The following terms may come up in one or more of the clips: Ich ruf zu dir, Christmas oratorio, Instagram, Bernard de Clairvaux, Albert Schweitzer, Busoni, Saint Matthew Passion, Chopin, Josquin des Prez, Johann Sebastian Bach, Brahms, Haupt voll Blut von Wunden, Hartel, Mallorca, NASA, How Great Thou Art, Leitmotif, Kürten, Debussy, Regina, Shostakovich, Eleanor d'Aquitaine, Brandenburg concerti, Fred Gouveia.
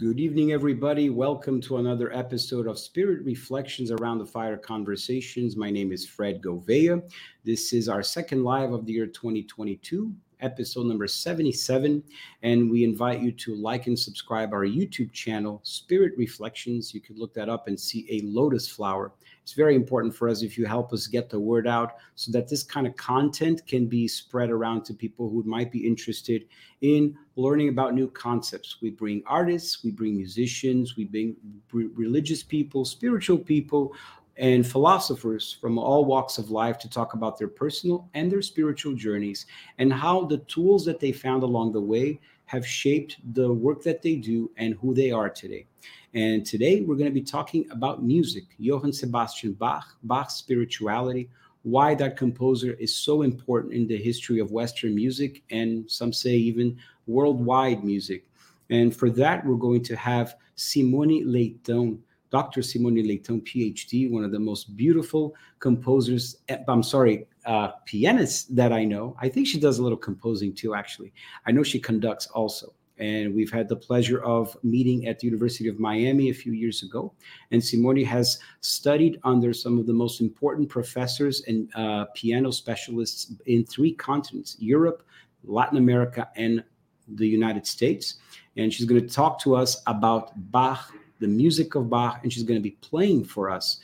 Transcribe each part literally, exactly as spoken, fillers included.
Good evening, everybody. Welcome to another episode of Spirit Reflections Around the Fire Conversations. My name is Fred Gouveia. This is our second live of the year twenty twenty-two, episode number seventy-seven. And we invite you to like and subscribe our YouTube channel, Spirit Reflections. You can look that up and see a lotus flower. It's very important for us if you help us get the word out so that this kind of content can be spread around to people who might be interested in learning about new concepts. We bring artists, we bring musicians, we bring religious people, spiritual people, and philosophers from all walks of life to talk about their personal and their spiritual journeys and how the tools that they found along the way have shaped the work that they do and who they are today. And today we're going to be talking about music, Johann Sebastian Bach, Bach's spirituality, why that composer is so important in the history of Western music, and some say even worldwide music. And for that, we're going to have Simone Leitão, Doctor Simone Leitão, P H D, one of the most beautiful composers, I'm sorry, uh, pianists that I know. I think she does a little composing too, actually. I know she conducts also. And we've had the pleasure of meeting at the University of Miami a few years ago. And Simone has studied under some of the most important professors and uh, piano specialists in three continents, Europe, Latin America, and the United States. And she's going to talk to us about Bach, the music of Bach, and she's going to be playing for us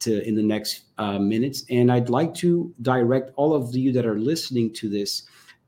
to, in the next uh, minutes. And I'd like to direct all of you that are listening to this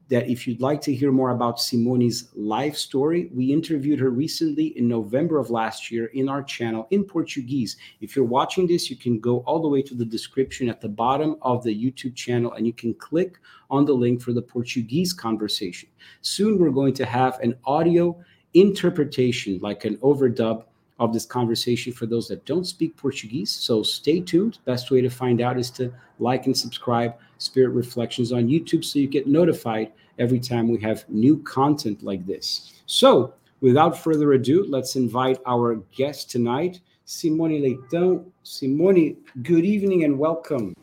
that if you'd like to hear more about Simone's life story, we interviewed her recently in November of last year in our channel in Portuguese. If you're watching this, you can go all the way to the description at the bottom of the YouTube channel, and you can click on the link for the Portuguese conversation. Soon we're going to have an audio interpretation, like an overdub of this conversation for those that don't speak Portuguese. So stay tuned. Best way to find out is to like and subscribe Spirit Reflections on YouTube so you get notified every time we have new content like this. So without further ado, let's invite our guest tonight, Simone Leitão. Simone, good evening and welcome.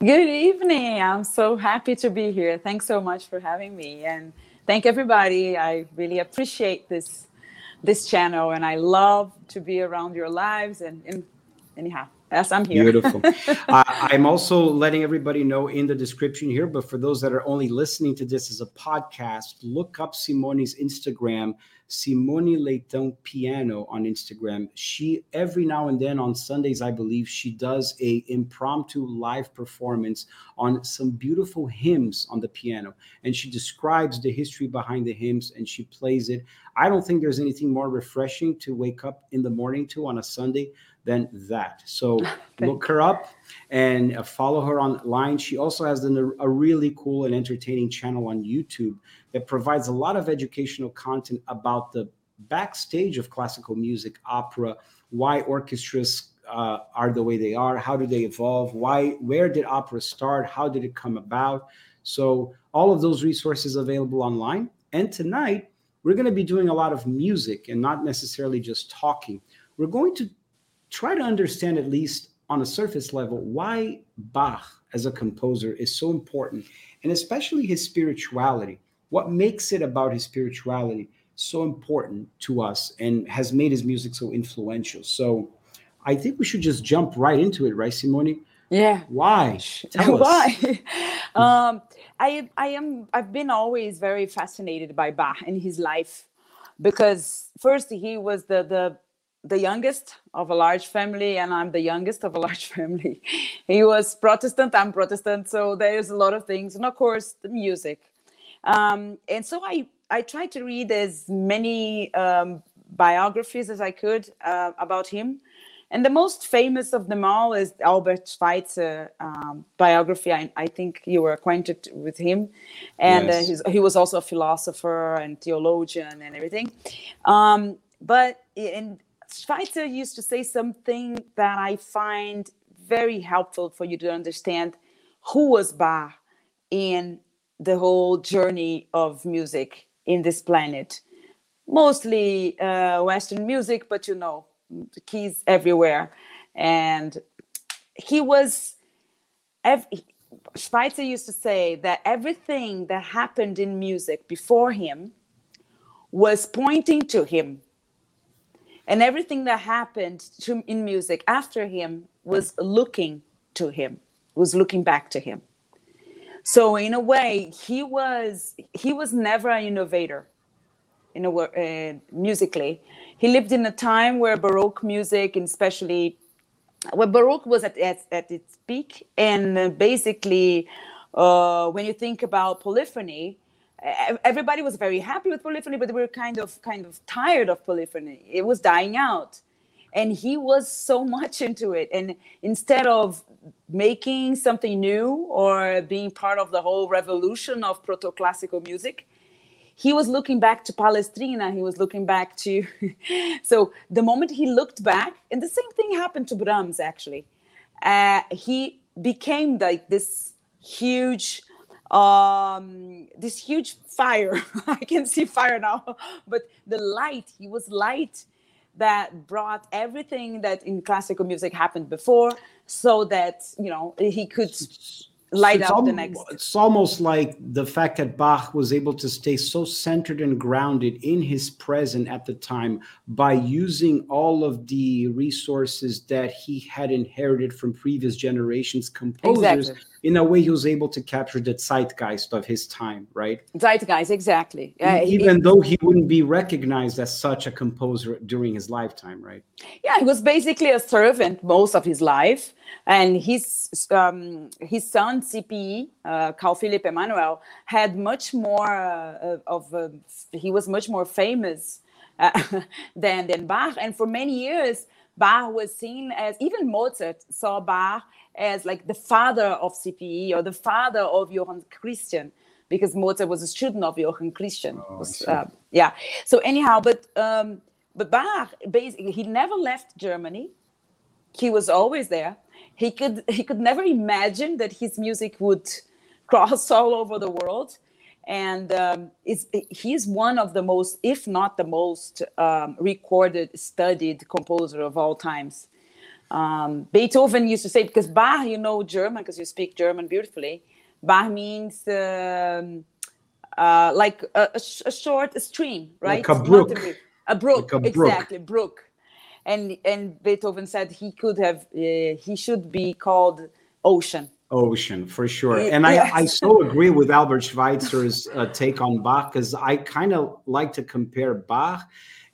Good evening. I'm so happy to be here. Thanks so much for having me. And thank everybody. I really appreciate this this channel, and I love to be around your lives, and, and anyhow, yes, I'm here. Beautiful. uh, I'm also letting everybody know in the description here, but for those that are only listening to this as a podcast, look up Simone's Instagram, Simone Leitão Piano on Instagram. She, every now and then on Sundays, I believe, she does a impromptu live performance on some beautiful hymns on the piano, and she describes the history behind the hymns, and she plays it. I don't think there's anything more refreshing to wake up in the morning to on a Sunday than that. So look her up and uh, follow her online. She also has an, a really cool and entertaining channel on YouTube that provides a lot of educational content about the backstage of classical music, opera, why orchestras uh, are the way they are, how do they evolve, why, where did opera start, how did it come about. So all of those resources available online. And tonight, we're going to be doing a lot of music and not necessarily just talking. We're going to try to understand, at least on a surface level, why Bach as a composer is so important, and especially his spirituality. What makes it about his spirituality so important to us and has made his music so influential? So I think we should just jump right into it, right, Simone? Yeah. Why? Tell us. Why? um, I, I am, I've been always very fascinated by Bach and his life, because first he was the, the, the youngest of a large family, and I'm the youngest of a large family. He was Protestant, I'm Protestant, so there's a lot of things, and of course the music. Um, and so I, I tried to read as many um, biographies as I could uh, about him. And the most famous of them all is Albert Schweitzer um, biography. I, I think you were acquainted with him. And yes. uh, he was also a philosopher and theologian and everything. Um, but in Schweitzer used to say something that I find very helpful for you to understand who was Bach in the whole journey of music in this planet. Mostly uh, Western music, but you know, keys everywhere. And he was, ev- Schweitzer used to say that everything that happened in music before him was pointing to him. And everything that happened to, in music after him was looking to him, was looking back to him. So in a way, he was he was never an innovator, in a, uh, musically. He lived in a time where Baroque music, and especially where Baroque was at, at, at its peak, and basically uh, when you think about polyphony, everybody was very happy with polyphony, but they were kind of kind of tired of polyphony. It was dying out. And he was so much into it. And instead of making something new or being part of the whole revolution of proto-classical music, he was looking back to Palestrina. He was looking back to... So the moment he looked back, and the same thing happened to Brahms, actually. Uh, he became like this huge... Um, this huge fire. I can see fire now. But the light, he was light that brought everything that in classical music happened before, so that, you know, he could light it's up al- the next. It's almost like the fact that Bach was able to stay so centered and grounded in his present at the time by using all of the resources that he had inherited from previous generations composers. Exactly. In a way, he was able to capture the zeitgeist of his time, right? Zeitgeist, exactly. Uh, Even it, though he wouldn't be recognized as such a composer during his lifetime, right? Yeah, he was basically a servant most of his life. And his um, his son, C P E, uh, Carl Philipp Emanuel, had much more uh, of, uh, he was much more famous uh, than, than Bach. And for many years, Bach was seen as, even Mozart saw Bach as like the father of C P E or the father of Johann Christian, because Mozart was a student of Johann Christian. Oh, was, uh, yeah. So anyhow, but um, but Bach, basically, he never left Germany. He was always there. He could he could never imagine that his music would cross all over the world. And um, it's, he's one of the most, if not the most, um, recorded, studied composer of all times. Um, Beethoven used to say, because Bach, you know German, because you speak German beautifully, Bach means um, uh, like a, a, sh- a short stream, right? Like a brook. A, a brook, like a brook, exactly, brook. And and Beethoven said he could have, uh, he should be called Ocean. Ocean, for sure. And I, yes. I so agree with Albert Schweitzer's uh, take on Bach, because I kind of like to compare Bach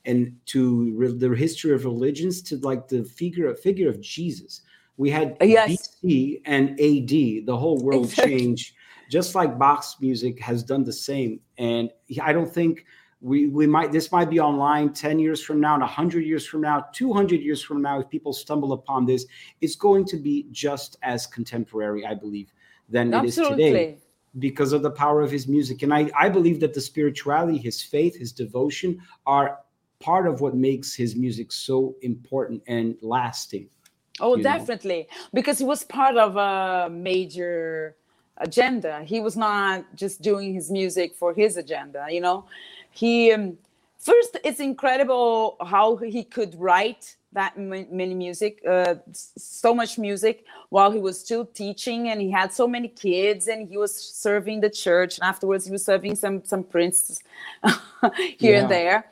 and to re- the history of religions to like the figure, figure of Jesus. We had yes. B C and A D, the whole world exactly. changed, just like Bach's music has done the same. And I don't think we, we might, this might be online ten years from now, and one hundred years from now, two hundred years from now, if people stumble upon this, it's going to be just as contemporary, I believe, than Absolutely. It is today, because of the power of his music. And I, I believe that the spirituality, his faith, his devotion are part of what makes his music so important and lasting. Oh, definitely. Know? Because he was part of a major agenda. He was not just doing his music for his agenda, you know? He um, first, it's incredible how he could write that m- many music, uh, so much music, while he was still teaching, and he had so many kids, and he was serving the church. And afterwards, he was serving some some princes here yeah. and there,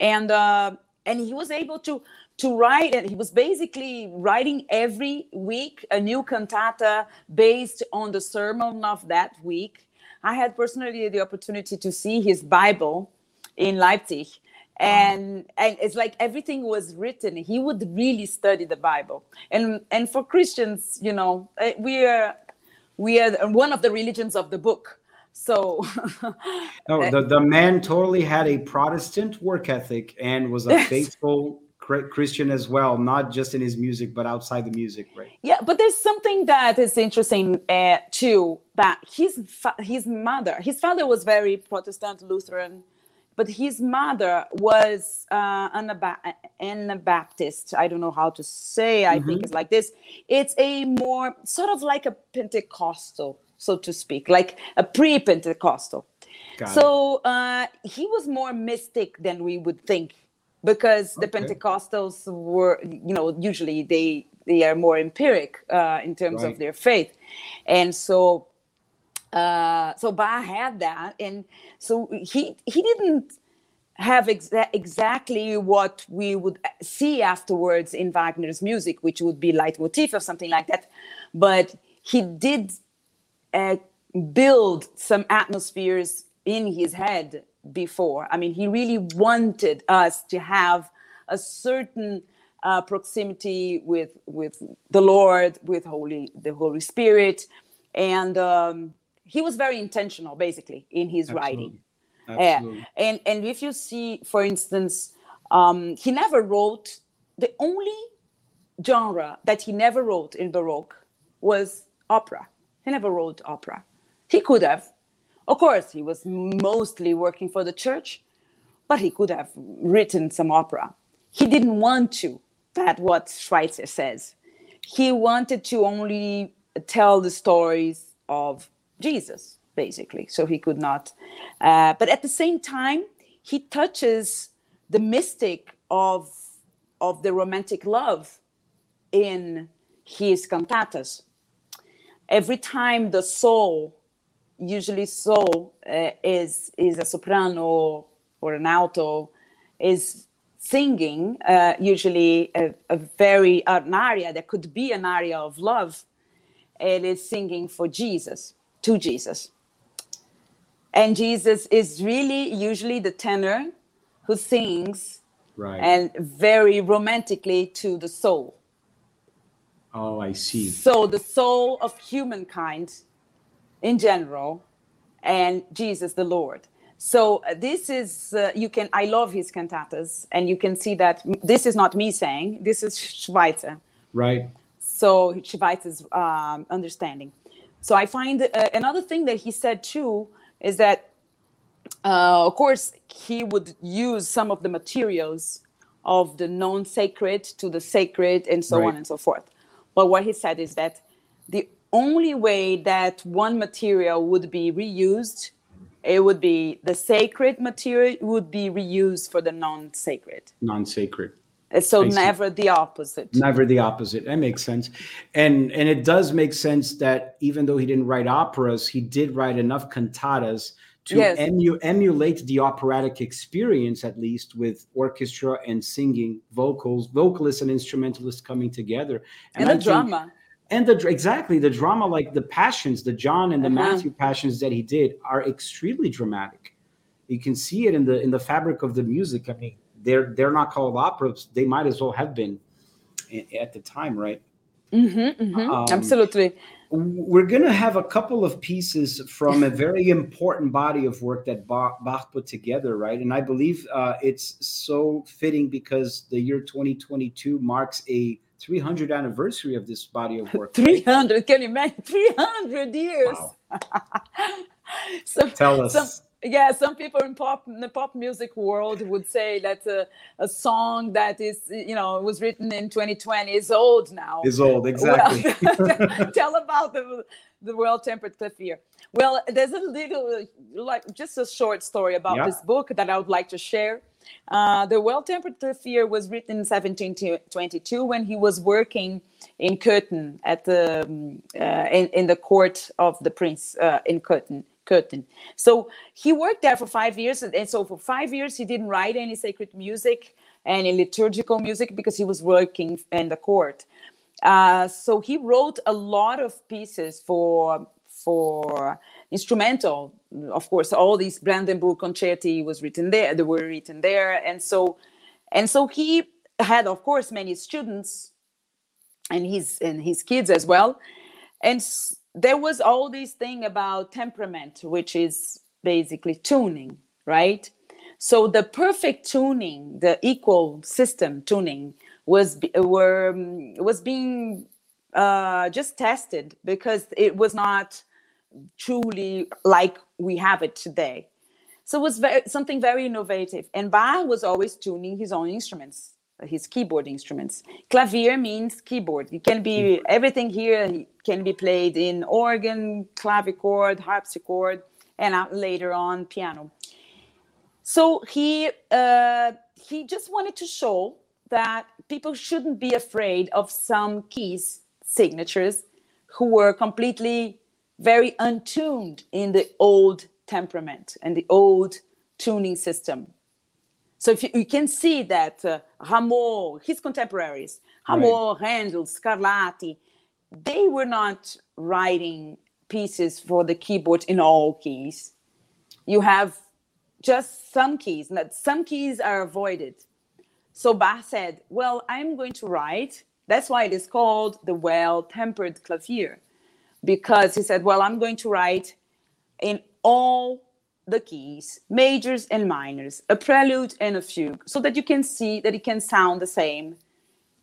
and uh, and he was able to to write, and he was basically writing every week a new cantata based on the sermon of that week. I had personally the opportunity to see his Bible in Leipzig, and and it's like everything was written. He would really study the Bible, and and for Christians, you know, we are we are one of the religions of the book. So no, the, the man totally had a Protestant work ethic and was a yes. faithful Christian as well, not just in his music but outside the music, right? Yeah, but there's something that is interesting uh, too, that his fa- his mother, his father was very Protestant Lutheran. But his mother was uh, Anab- Anabaptist. I don't know how to say. I mm-hmm. think it's like this. It's a more sort of like a Pentecostal, so to speak, like a pre-Pentecostal. Got so uh, he was more mystic than we would think, because the okay. Pentecostals were, you know, usually they they are more empiric uh, in terms right. of their faith, and so. Uh, so Bach had that, and so he he didn't have exa exactly what we would see afterwards in Wagner's music, which would be leitmotif or something like that. But he did uh, build some atmospheres in his head before. I mean, he really wanted us to have a certain uh, proximity with with the Lord, with Holy the Holy Spirit, and um, he was very intentional, basically, in his Absolutely. writing. Absolutely. Yeah. And and if you see, for instance, um, he never wrote, the only genre that he never wrote in Baroque was opera. He never wrote opera. He could have. Of course, he was mostly working for the church, but he could have written some opera. He didn't want to. That's what Schweitzer says. He wanted to only tell the stories of Jesus, basically, so he could not. Uh, but at the same time, he touches the mystic of, of the romantic love in his cantatas. Every time the soul, usually soul, uh, is, is a soprano or an alto, is singing, uh, usually a, a very, an aria that could be an aria of love, and is singing for Jesus, to Jesus. And Jesus is really usually the tenor who sings, right, and very romantically to the soul. Oh, I see. So the soul of humankind in general, and Jesus the Lord. So this is, uh, you can, I love his cantatas, and you can see that this is not me saying, this is Schweitzer. Right. So Schweitzer's um, understanding. So I find uh, another thing that he said too, is that, uh, of course, he would use some of the materials of the non-sacred to the sacred, and so right. on and so forth. But what he said is that the only way that one material would be reused, it would be the sacred material would be reused for the non-sacred. Non-sacred. So I never see. the opposite. Never the opposite. That makes sense. And and it does make sense that even though he didn't write operas, he did write enough cantatas to yes. emu emulate the operatic experience, at least with orchestra and singing, vocals, vocalists and instrumentalists coming together. And, and the drama. And the exactly, the drama, like the passions, the John and the uh-huh. Matthew passions that he did are extremely dramatic. You can see it in the in the fabric of the music. I mean, They're they're not called operas. They might as well have been at the time, right? Mm-hmm, mm-hmm. Um, Absolutely. We're going to have a couple of pieces from a very important body of work that Bach, Bach put together, right? And I believe uh, it's so fitting because the year twenty twenty-two marks a three hundredth anniversary of this body of work. three hundred, right? Can you imagine? three hundred years. Wow. so, Tell us. So, Yeah, some people in pop in the pop music world would say that uh, a song that is, you know, was written in twenty twenty is old now. Is old, exactly. Well, tell about the the Well Tempered Clavier. Well, there's a little, like, just a short story about yeah. this book that I would like to share. Uh, the Well Tempered Clavier was written in seventeen twenty-two when he was working in Kürten at the um, uh, in, in the court of the prince uh, in Kürten. Kürten. So he worked there for five years. And so for five years, he didn't write any sacred music, any liturgical music, because he was working in the court. Uh, so he wrote a lot of pieces for, for instrumental. Of course, all these Brandenburg concerti was written there, they were written there. And so, and so he had, of course, many students and his, and his kids as well. And there was all this thing about temperament, which is basically tuning, right? So the perfect tuning, the equal system tuning, was were was being uh, just tested because it was not truly like we have it today. So it was very, something very innovative. And Bach was always tuning his own instruments, his keyboard instruments. Clavier means keyboard. It can be everything here can be played in organ, clavichord, harpsichord, and later on piano. So he uh, he just wanted to show that people shouldn't be afraid of some keys signatures who were completely very untuned in the old temperament and the old tuning system. So if you, you can see that uh, Rameau, his contemporaries, Rameau, right. Handel, Scarlatti, they were not writing pieces for the keyboard in all keys. You have just some keys, not some keys are avoided. So Bach said, well, I'm going to write. That's why it is called the Well Tempered Clavier, because he said, well, I'm going to write in all the keys, majors and minors, a prelude and a fugue, so that you can see that it can sound the same.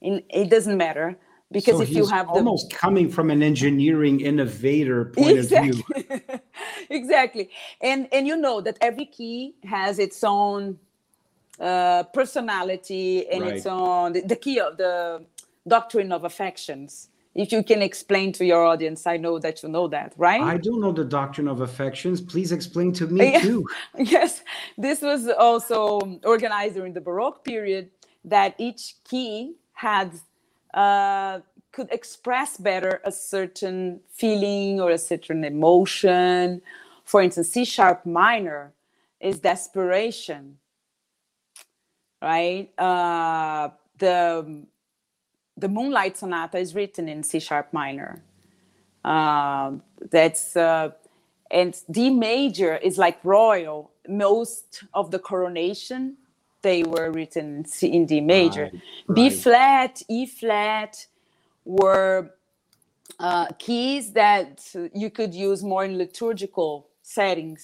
And it doesn't matter, because so if you have almost the... coming from an engineering innovator point exactly. of view. Exactly. And and you know that every key has its own uh, personality and right. its own the, the key of the doctrine of affections. If you can explain to your audience, I know that you know that, right? I do know the doctrine of affections. Please explain to me yeah. too. Yes, this was also organized during the Baroque period, that each key had uh, could express better a certain feeling or a certain emotion. For instance, C sharp minor is desperation, right? Uh, the The Moonlight Sonata is written in C sharp minor. Uh, that's uh, and D major is like royal. Most of the coronation, they were written in D major. Right, right. B flat, E flat were uh, keys that you could use more in liturgical settings.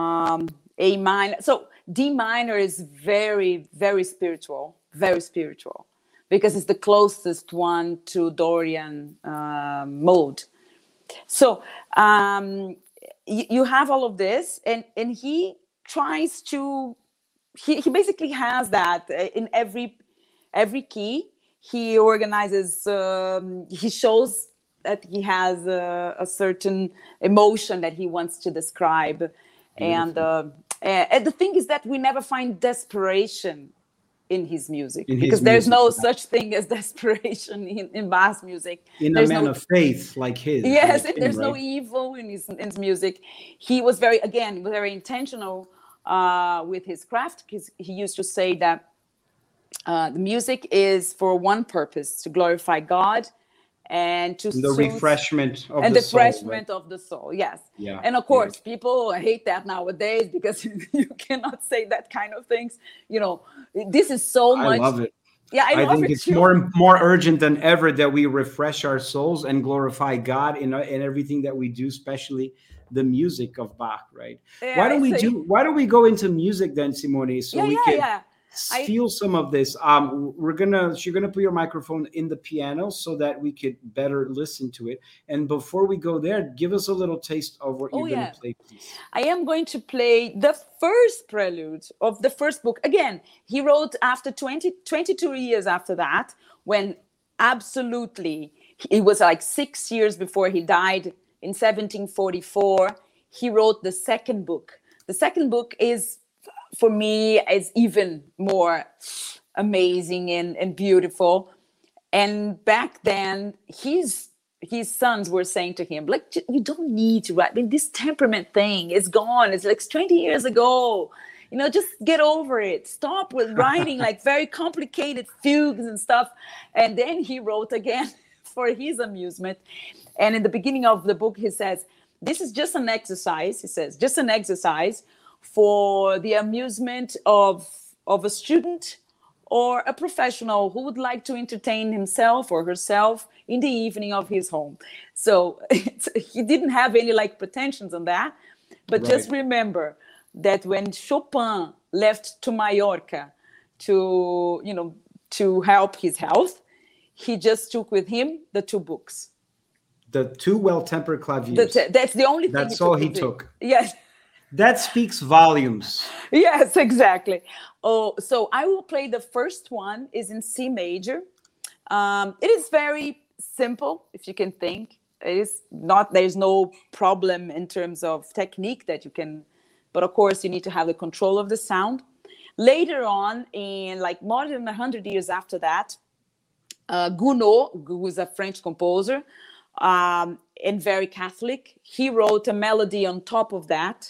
Um, A minor. So D minor is very, very spiritual. Very spiritual. Because it's the closest one to Dorian uh, mode. So um, y- you have all of this, and, and he tries to, he, he basically has that in every every key. He organizes, um, he shows that he has a, a certain emotion that he wants to describe. And, uh, and the thing is that we never find desperation in his music, in his because there's music. No such thing as desperation in, in Bach's music. In there's a man no, of faith like his. Yes, like and him, there's right? no evil in his, in his music. He was very, again, very intentional uh, with his craft, because he used to say that uh, the music is for one purpose, to glorify God and to... And the soothe, refreshment of and the, the soul. And the refreshment right? of the soul, yes. Yeah. And of course, yeah. people hate that nowadays, because you cannot say that kind of things, you know. This is so much. I love it. Yeah, I, I think it it's too. more more urgent than ever that we refresh our souls and glorify God in in everything that we do, especially the music of Bach. Right? Yeah, why don't we do? Why don't we go into music then, Simone? So yeah, we yeah, can yeah. feel some of this. Um, we're gonna. You're gonna put your microphone in the piano so that we could better listen to it. And before we go there, give us a little taste of what oh, you're yeah. gonna play, please. I am going to play the first prelude of the first book. Again, he wrote after twenty, twenty-two years after that, when absolutely, it was like six years before he died in seventeen forty-four, he wrote the second book. The second book is, for me, is even more amazing and, and beautiful. And back then, his, his sons were saying to him, like, you don't need to write. I mean, this temperament thing is gone. It's like twenty years ago. You know, just get over it. Stop with writing like very complicated fugues and stuff. And then he wrote again for his amusement. And in the beginning of the book, he says, this is just an exercise. He says, just an exercise for the amusement of, of a student or a professional who would like to entertain himself or herself in the evening of his home. So it's, he didn't have any like pretensions on that. But right. just remember that when Chopin left to Mallorca to, you know, to help his health, he just took with him the two books. The two well-tempered claviers. The te- that's the only thing that's he took. That's all he took. Yes. That speaks volumes. Yes, exactly. Oh, so I will play the first one, is in C major. Um, it is very simple, if you can think. It is not, there's no problem in terms of technique that you can, but of course you need to have the control of the sound. Later on, in like more than one hundred years after that, uh, Gounod, who is a French composer um, and very Catholic, he wrote a melody on top of that.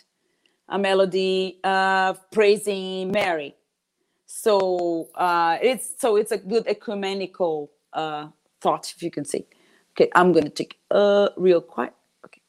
A melody uh, praising Mary, So uh, it's so it's a good ecumenical uh, thought, if you can see. Okay, I'm going to take uh, real quiet. Okay.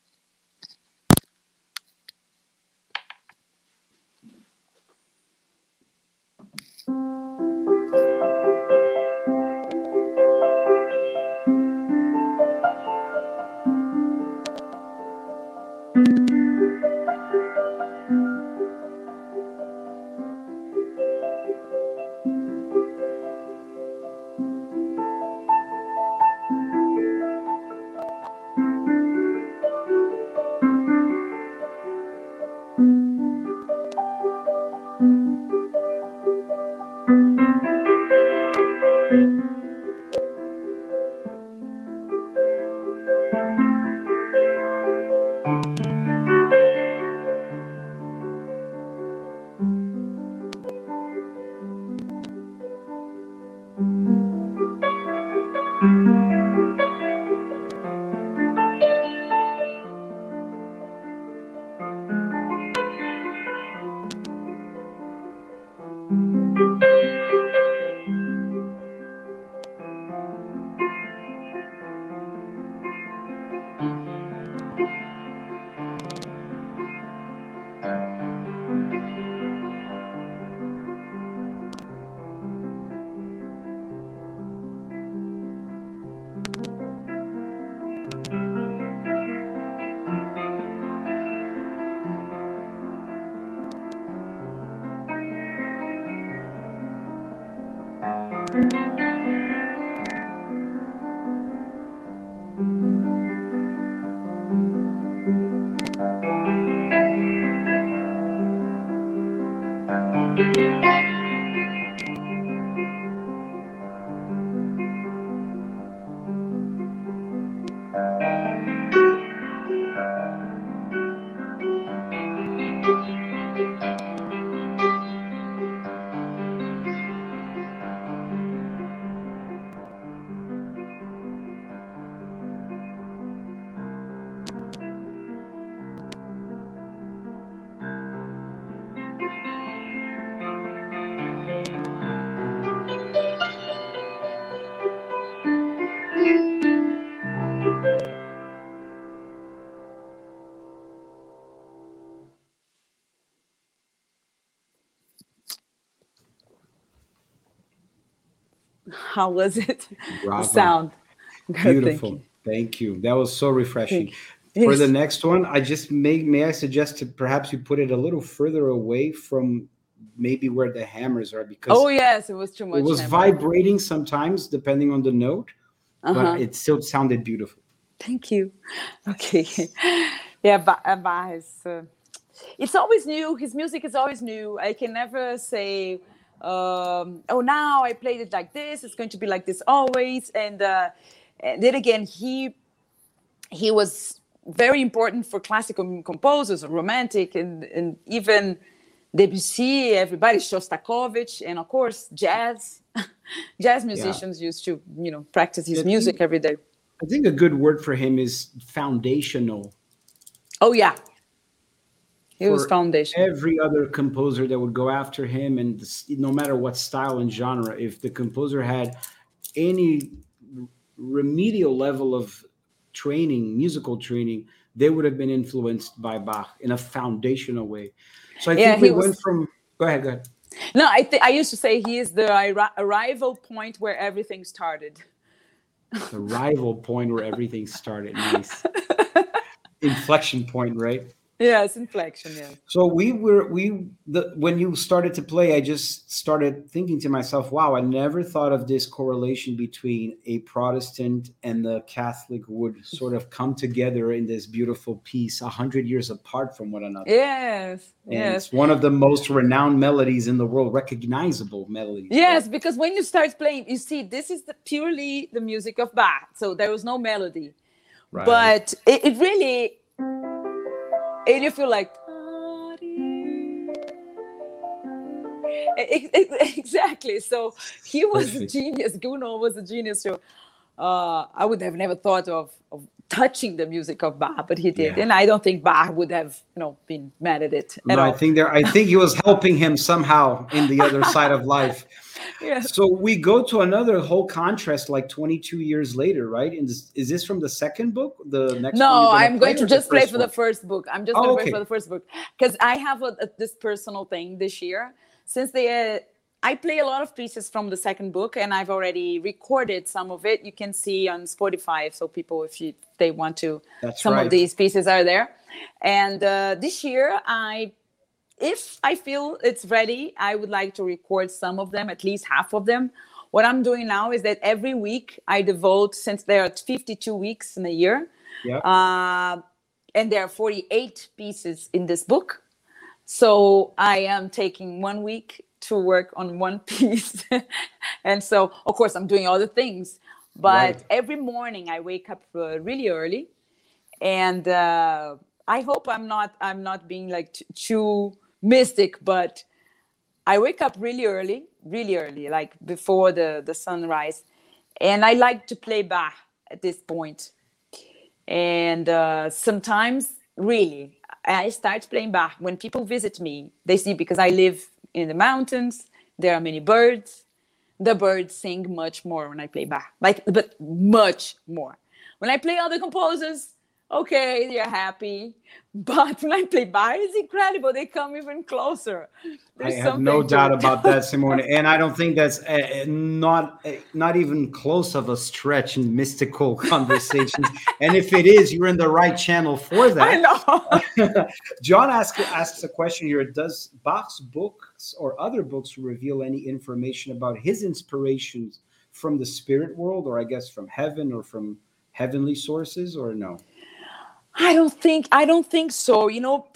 How was it? Bravo. The sound? Beautiful. Thank you. Thank you. That was so refreshing. For the next one, I just may may I suggest to perhaps you put it a little further away from maybe where the hammers are, because oh yes, it was too much. It was hammer. Vibrating sometimes depending on the note, uh-huh. but it still sounded beautiful. Thank you. Okay. Yeah, Bach is. Uh, it's always new. His music is always new. I can never say. Um, oh, now I played it like this. It's going to be like this always. And, uh, and then again, he he was very important for classical composers, romantic, and, and even Debussy, everybody, Shostakovich, and of course jazz. Jazz musicians yeah. used to, you know, practice his I music think, every day. I think a good word for him is foundational. Oh yeah. It was foundation. Every other composer that would go after him, and no matter what style and genre, if the composer had any remedial level of training, musical training, they would have been influenced by Bach in a foundational way. So I yeah, think we was... went from. Go ahead, go ahead. No, I th- I used to say he is the ar- arrival point where everything started. The arrival point where everything started. Nice inflection point, right? Yes, inflection. Yeah. So we were we the when you started to play, I just started thinking to myself, "Wow, I never thought of this correlation between a Protestant and the Catholic would sort of come together in this beautiful piece, a hundred years apart from one another." Yes, and yes. It's one of the most renowned melodies in the world, recognizable melodies. Yes, right? Because when you start playing, you see this is the, purely the music of Bach, so there was no melody, right. But it, it really. And you feel like, it, it, exactly. So he was a genius. Gounod was a genius. So uh, I would have never thought of, of touching the music of Bach, but he did. Yeah. And I don't think Bach would have, you know, been mad at it at no, all. I think there, I think he was helping him somehow in the other side of life. Yeah. So we go to another whole contrast, like twenty-two years later, right? And is, is this from the second book? The next? No, I'm going to just play for the first book. I'm just going to play for the first book because I have a, a, this personal thing this year. Since they, uh, I play a lot of pieces from the second book, and I've already recorded some of it. You can see on Spotify, so people, if you, they want to, That's some right. of these pieces are there. And uh, this year, I, if I feel it's ready, I would like to record some of them, at least half of them. What I'm doing now is that every week I devote, since there are fifty-two weeks in a year, yeah. uh, and there are forty-eight pieces in this book. So I am taking one week to work on one piece. And so, of course, I'm doing other things. But right. every morning I wake up uh, really early. And uh, I hope I'm not I'm not being like t- too mystic, but I wake up really early, really early, like before the, the sunrise. And I like to play Bach at this point. And uh, sometimes, really, I start playing Bach. When people visit me, they see, because I live in the mountains, there are many birds. The birds sing much more when I play Bach, like, but much more. When I play other composers, okay, they're happy. But when I play Bach, it's incredible. They come even closer. There's I have no doubt about that, Simone. And I don't think that's a, a, not a, not even close of a stretch in mystical conversations. And if it is, you're in the right channel for that. I know. John asks, asks a question here. Does Bach's books or other books reveal any information about his inspirations from the spirit world, or I guess from heaven, or from heavenly sources, or no? I don't think I don't think so. You know,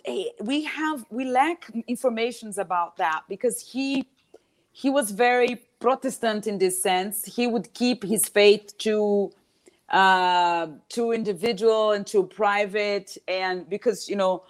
we have we lack information about that because he he was very Protestant in this sense. He would keep his faith to uh, to individual and to private, and because, you know,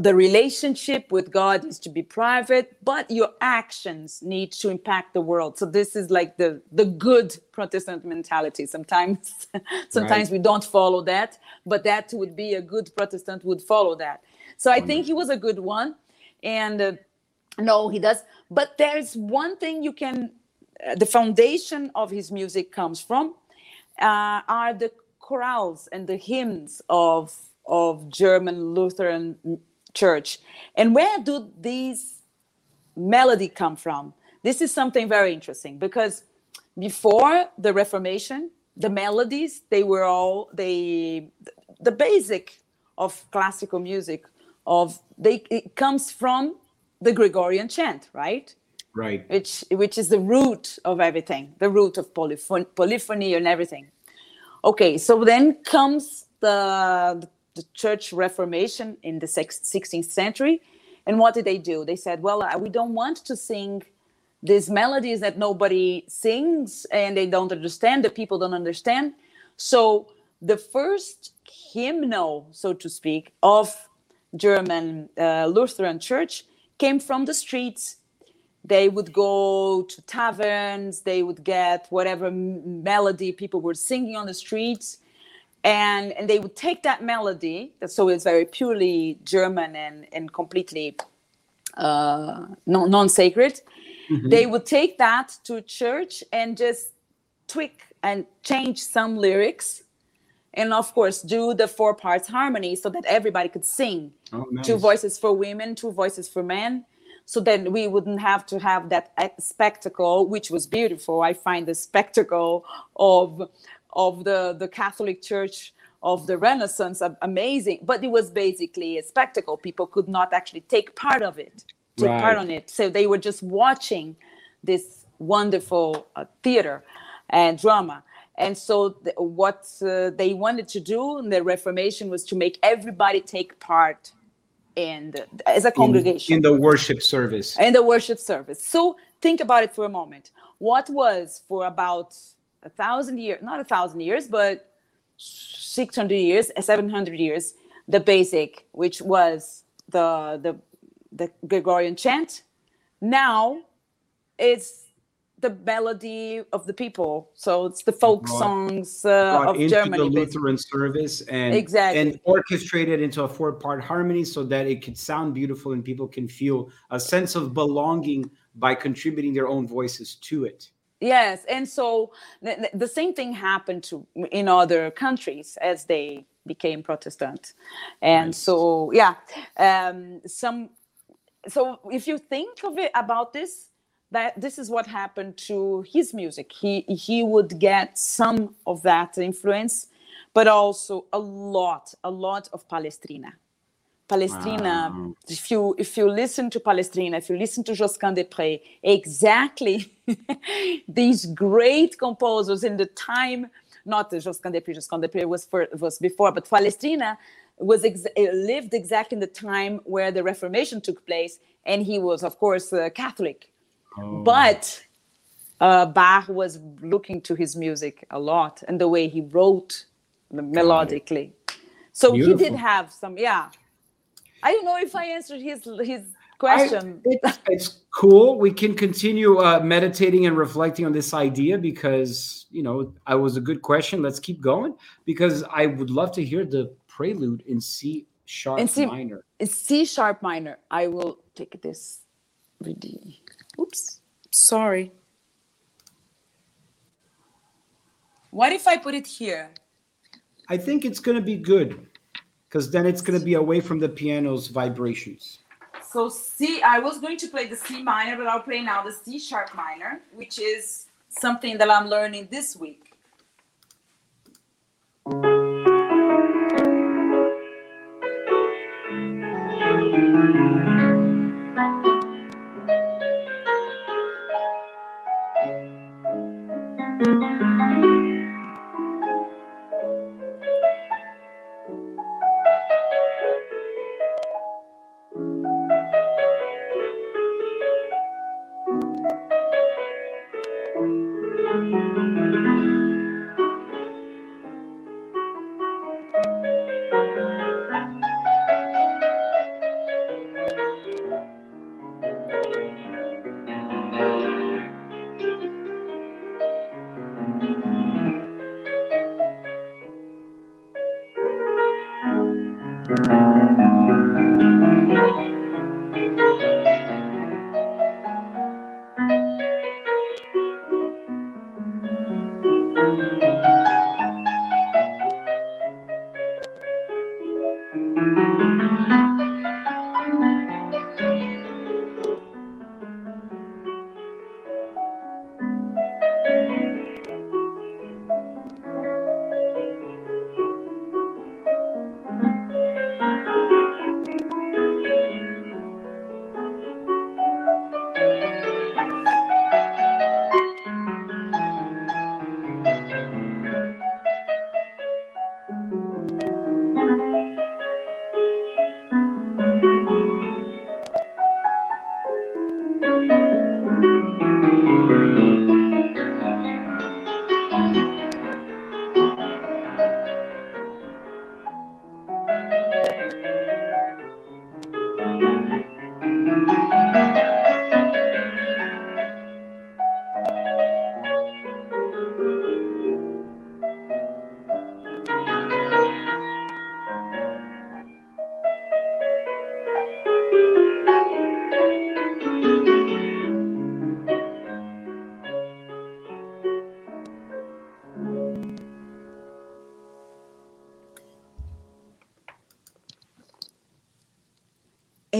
the relationship with God is to be private, but your actions need to impact the world. So this is like the, the good Protestant mentality. Sometimes, sometimes right. we don't follow that, but that would be a good Protestant would follow that. So I mm. think he was a good one, and uh, no, he does. But there's one thing you can, uh, the foundation of his music comes from, uh, are the chorales and the hymns of, of German Lutheran Church. And where do these melody come from? This is something very interesting, because before the Reformation, the melodies, they were all they the basic of classical music of they it comes from the Gregorian chant, right? Right. Which which is the root of everything, the root of polyphony, polyphony and everything. Okay, so then comes the, the the Church Reformation in the sixteenth century. And what did they do? They said, well, we don't want to sing these melodies that nobody sings and they don't understand, the people don't understand. So the first hymnal, so to speak, of German uh, Lutheran Church came from the streets. They would go to taverns, they would get whatever m- melody people were singing on the streets. And, and they would take that melody, so it's very purely German and, and completely uh, non, non-sacred. Mm-hmm. They would take that to church and just tweak and change some lyrics. And, of course, do the four parts harmony so that everybody could sing. Oh, nice. Two voices for women, two voices for men. So then we wouldn't have to have that spectacle, which was beautiful. I find the spectacle of... of the, the Catholic Church of the Renaissance, amazing. But it was basically a spectacle. People could not actually take part of it, take right. part on it. So they were just watching this wonderful uh, theater and drama. And so th- what uh, they wanted to do in the Reformation was to make everybody take part in the, as a congregation. In, in the worship service. In the worship service. So think about it for a moment. What was for about... a thousand years, not a thousand years, but six hundred years, seven hundred years, the basic, which was the the, the Gregorian chant. Now it's the melody of the people. So it's the folk brought, songs uh, of into Germany. The Lutheran service and, exactly. and orchestrated into a four-part harmony so that it could sound beautiful and people can feel a sense of belonging by contributing their own voices to it. Yes, and so the, the same thing happened to in other countries as they became Protestant. And nice. so, yeah, um, some. So if you think of it about this, that this is what happened to his music. He he would get some of that influence, but also a lot, a lot of Palestrina. Palestrina, wow. if you if you listen to Palestrina, if you listen to Josquin des Prez, exactly these great composers in the time, not Josquin des Prez, Josquin des Prez was, for, was before, but Palestrina was ex- lived exactly in the time where the Reformation took place, and he was, of course, uh, Catholic. Oh. But uh, Bach was looking to his music a lot and the way he wrote melodically. So Beautiful. He did have some, yeah. I don't know if I answered his his question. I, it's, it's cool. We can continue uh, meditating and reflecting on this idea because, you know, it was a good question. Let's keep going because I would love to hear the prelude in C sharp in C, minor. It's C sharp minor. I will take this. Ready. Oops. Sorry. What if I put it here? I think it's going to be good. Because then it's going to be away from the piano's vibrations. So C, I was going to play the C minor, but I'll play now the C sharp minor, which is something that I'm learning this week.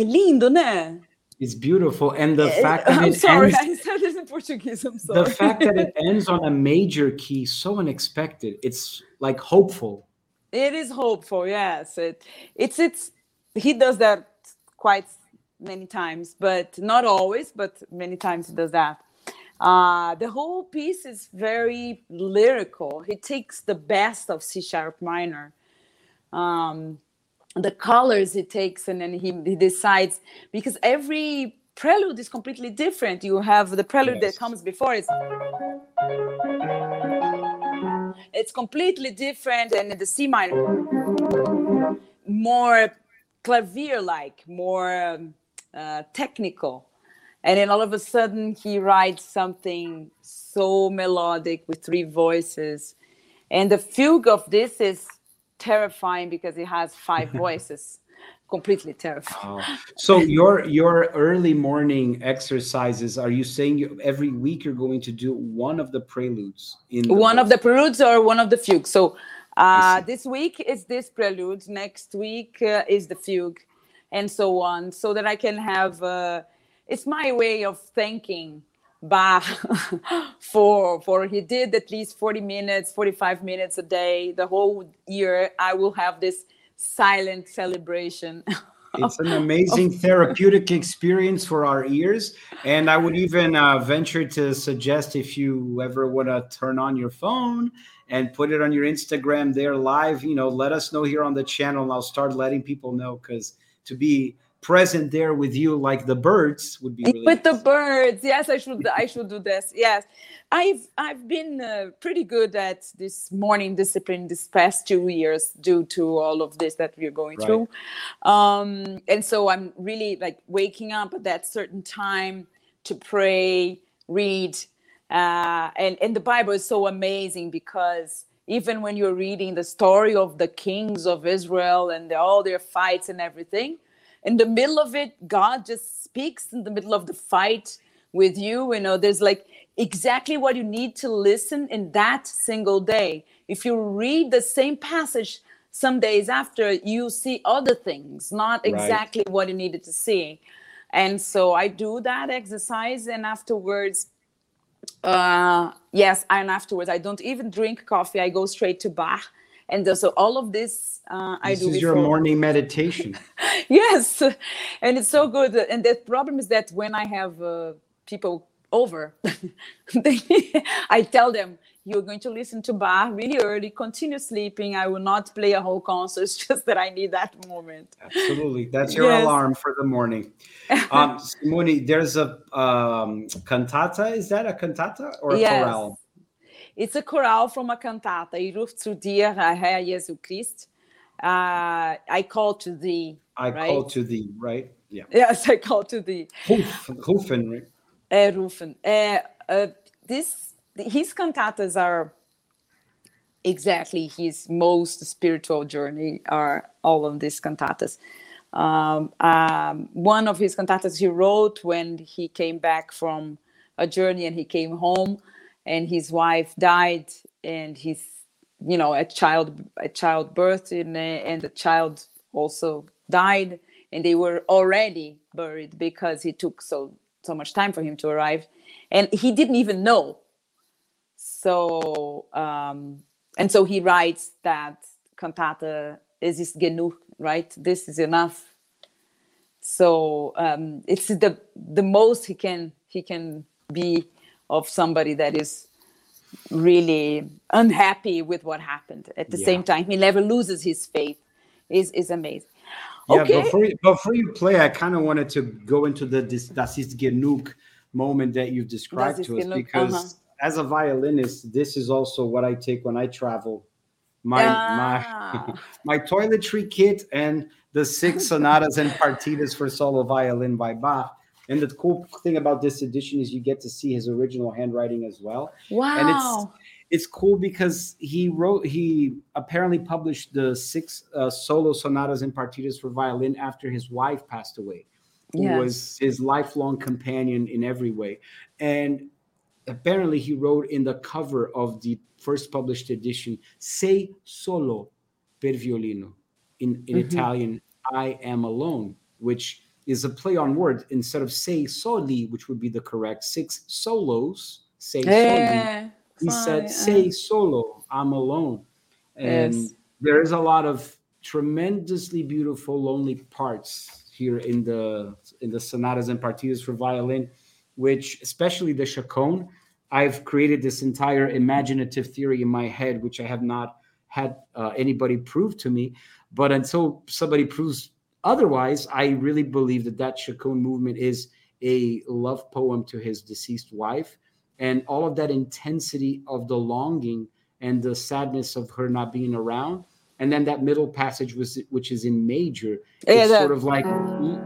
Lindo, né? It's beautiful, and the fact that I'm it sorry, ends, I said this in Portuguese. I'm sorry. The fact that it ends on a major key, so unexpected. It's like hopeful. It is hopeful, yes. It, it's it's he does that quite many times, but not always. But many times he does that. Uh, the whole piece is very lyrical. He takes the best of C sharp minor. Um, the colors he takes, and then he, he decides, because every prelude is completely different. You have the prelude yes. that comes before, it's, it's completely different, and the C minor, more clavier-like, more um, uh, technical. And then all of a sudden he writes something so melodic with three voices. And the fugue of this is terrifying because it has five voices. Completely terrifying. Oh. So your your early morning exercises, are you saying you, every week you're going to do one of the preludes? In the one book? Of the preludes or one of the fugues. So uh, this week is this prelude. Next week uh, is the fugue and so on. So that I can have, uh, it's my way of thanking Bach for, for he did at least forty minutes, forty-five minutes a day. The whole year I will have this silent celebration. It's an amazing therapeutic experience for our ears, and I would even uh, venture to suggest, if you ever want to turn on your phone and put it on your Instagram there live, you know, let us know here on the channel, and I'll start letting people know, because to be present there with you like the birds would be really with nice. The birds. Yes, I should I should do this. Yes, I've I've been uh, pretty good at this morning discipline this past two years due to all of this that we're going right. through. Um, and so I'm really like waking up at that certain time to pray, read. Uh, and, and the Bible is so amazing, because even when you're reading the story of the kings of Israel and the, all their fights and everything, in the middle of it, God just speaks in the middle of the fight with you. You know, there's like exactly what you need to listen in that single day. If you read the same passage some days after, you see other things, not exactly right. what you needed to see. And so I do that exercise, and afterwards, uh, yes, and afterwards I don't even drink coffee. I go straight to Bach. And so all of this uh, I this do. This is before. Your morning meditation. Yes, and it's so good. And the problem is that when I have uh, people over, they, I tell them, you're going to listen to Bach really early, continue sleeping. I will not play a whole concert. It's just that I need that moment. Absolutely. That's your yes. alarm for the morning. Um, Simone, there's a um, cantata. Is that a cantata or a yes. chorale? It's a chorale from a cantata, Ich ruf zu dir, Herr Jesu Christ. Uh, I call to thee. I right? call to thee, right? Yeah. Yes, I call to thee. Ruf, rufen, right? Uh, rufen. Uh, uh, this, his cantatas are exactly his most spiritual journey, are all of these cantatas. Um, um, one of his cantatas he wrote when he came back from a journey and he came home. And his wife died, and he's, you know, at child at childbirth, and, and the child also died, and they were already buried because he took so so much time for him to arrive, and he didn't even know. So um, and so he writes that cantata, "Es ist genug," right? This is enough. So um, it's the the most he can he can be. Of somebody that is really unhappy with what happened. At the yeah. same time, he never loses his faith. Is is amazing. Yeah, okay. before, you, before you play, I kind of wanted to go into the this, Das ist genug moment that you've described to us, genug. Because uh-huh. as a violinist, this is also what I take when I travel. My ah. my my toiletry kit and the six sonatas and partitas for solo violin by Bach. And the cool thing about this edition is you get to see his original handwriting as well. Wow. And it's it's cool because he wrote, he apparently published the six uh, solo sonatas and partitas for violin after his wife passed away, who yes. was his lifelong companion in every way. And apparently he wrote in the cover of the first published edition, "Sei solo per violino." In, in mm-hmm. Italian, "I am alone," which is a play on words. Instead of "sei soli," which would be the correct six solos, "sei soli," he said "sei solo," I'm alone. And yes. there is a lot of tremendously beautiful lonely parts here in the in the sonatas and partitas for violin, which especially the chaconne, I've created this entire imaginative theory in my head, which I have not had uh, anybody prove to me, but until somebody proves otherwise, I really believe that that chaconne movement is a love poem to his deceased wife, and all of that intensity of the longing and the sadness of her not being around. And then that middle passage, was, which is in major, yeah, is that, sort of like... Uh,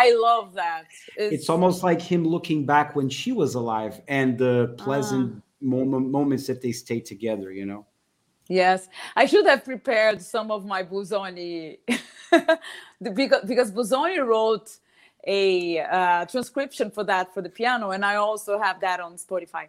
I love that. It's, it's almost like him looking back when she was alive and the pleasant uh, moment, moments that they stayed together, you know? Yes. I should have prepared some of my Busoni, the, because, because Busoni wrote a uh, transcription for that for the piano, and I also have that on Spotify.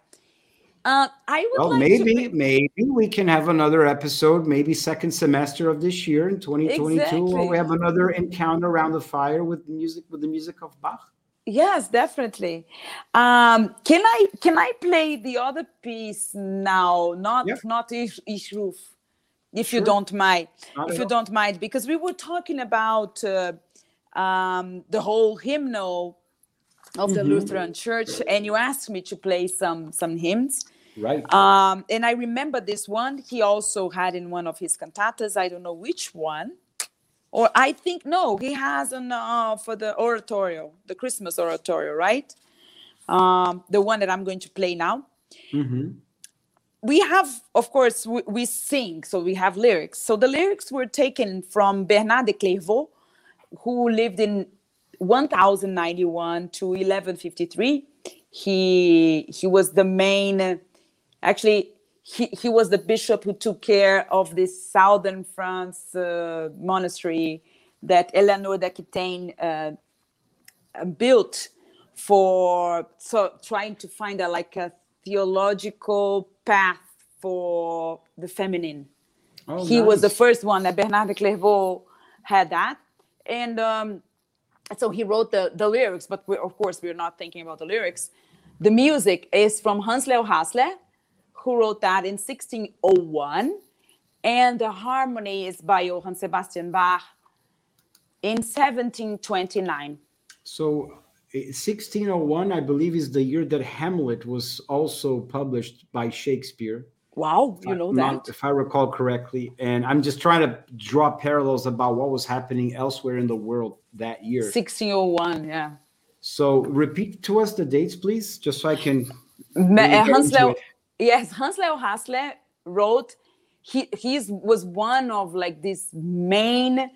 Uh, I would well, like maybe, to... maybe we can have another episode, maybe second semester of this year in twenty twenty-two, exactly. Or we have another encounter around the fire with music, with the music of Bach. Yes, definitely. Um, can I can I play the other piece now? Not yeah. not Ich, ich Ruf, if you sure. don't mind. Not if you all. don't mind, because we were talking about uh, um, the whole hymnal of the mm-hmm. Lutheran Church, and you asked me to play some some hymns, right? Um, and I remember this one. He also had in one of his cantatas. I don't know which one, or I think no, he has an uh, for the oratorio, the Christmas oratorio, right? Um, the one that I'm going to play now. Mm-hmm. We have, of course, we, we sing, so we have lyrics. So the lyrics were taken from Bernard de Clairvaux, who lived in one thousand ninety-one to eleven fifty-three. He he was the main, actually, he, he was the bishop who took care of this southern France uh, monastery that Eleanor d'Aquitaine uh, built for so trying to find a, like a theological path for the feminine. Oh, he nice. was the first one that Bernard de Clairvaux had that. And um, so he wrote the, the lyrics, but we're, of course, we're not thinking about the lyrics. The music is from Hans Leo Hassler, who wrote that in sixteen oh one. And the harmony is by Johann Sebastian Bach in seventeen twenty-nine. So sixteen oh one, I believe, is the year that Hamlet was also published by Shakespeare. Wow, you know that. If I recall correctly. And I'm just trying to draw parallels about what was happening elsewhere in the world that year. sixteen oh one, yeah. So repeat to us the dates, please, just so I can... Hans Leo, yes, Hans Leo Hassler wrote, he he's, was one of like these main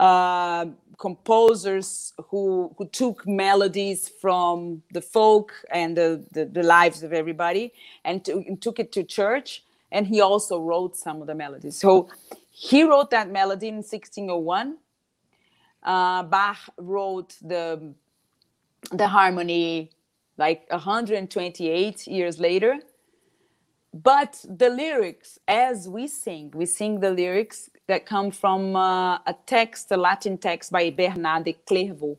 uh, composers who, who took melodies from the folk and the, the, the lives of everybody and, to, and took it to church. And he also wrote some of the melodies. So he wrote that melody in sixteen oh one. Uh, Bach wrote the, the harmony like one hundred twenty-eight years later. But the lyrics, as we sing, we sing the lyrics that come from uh, a text, a Latin text by Bernard de Clairvaux.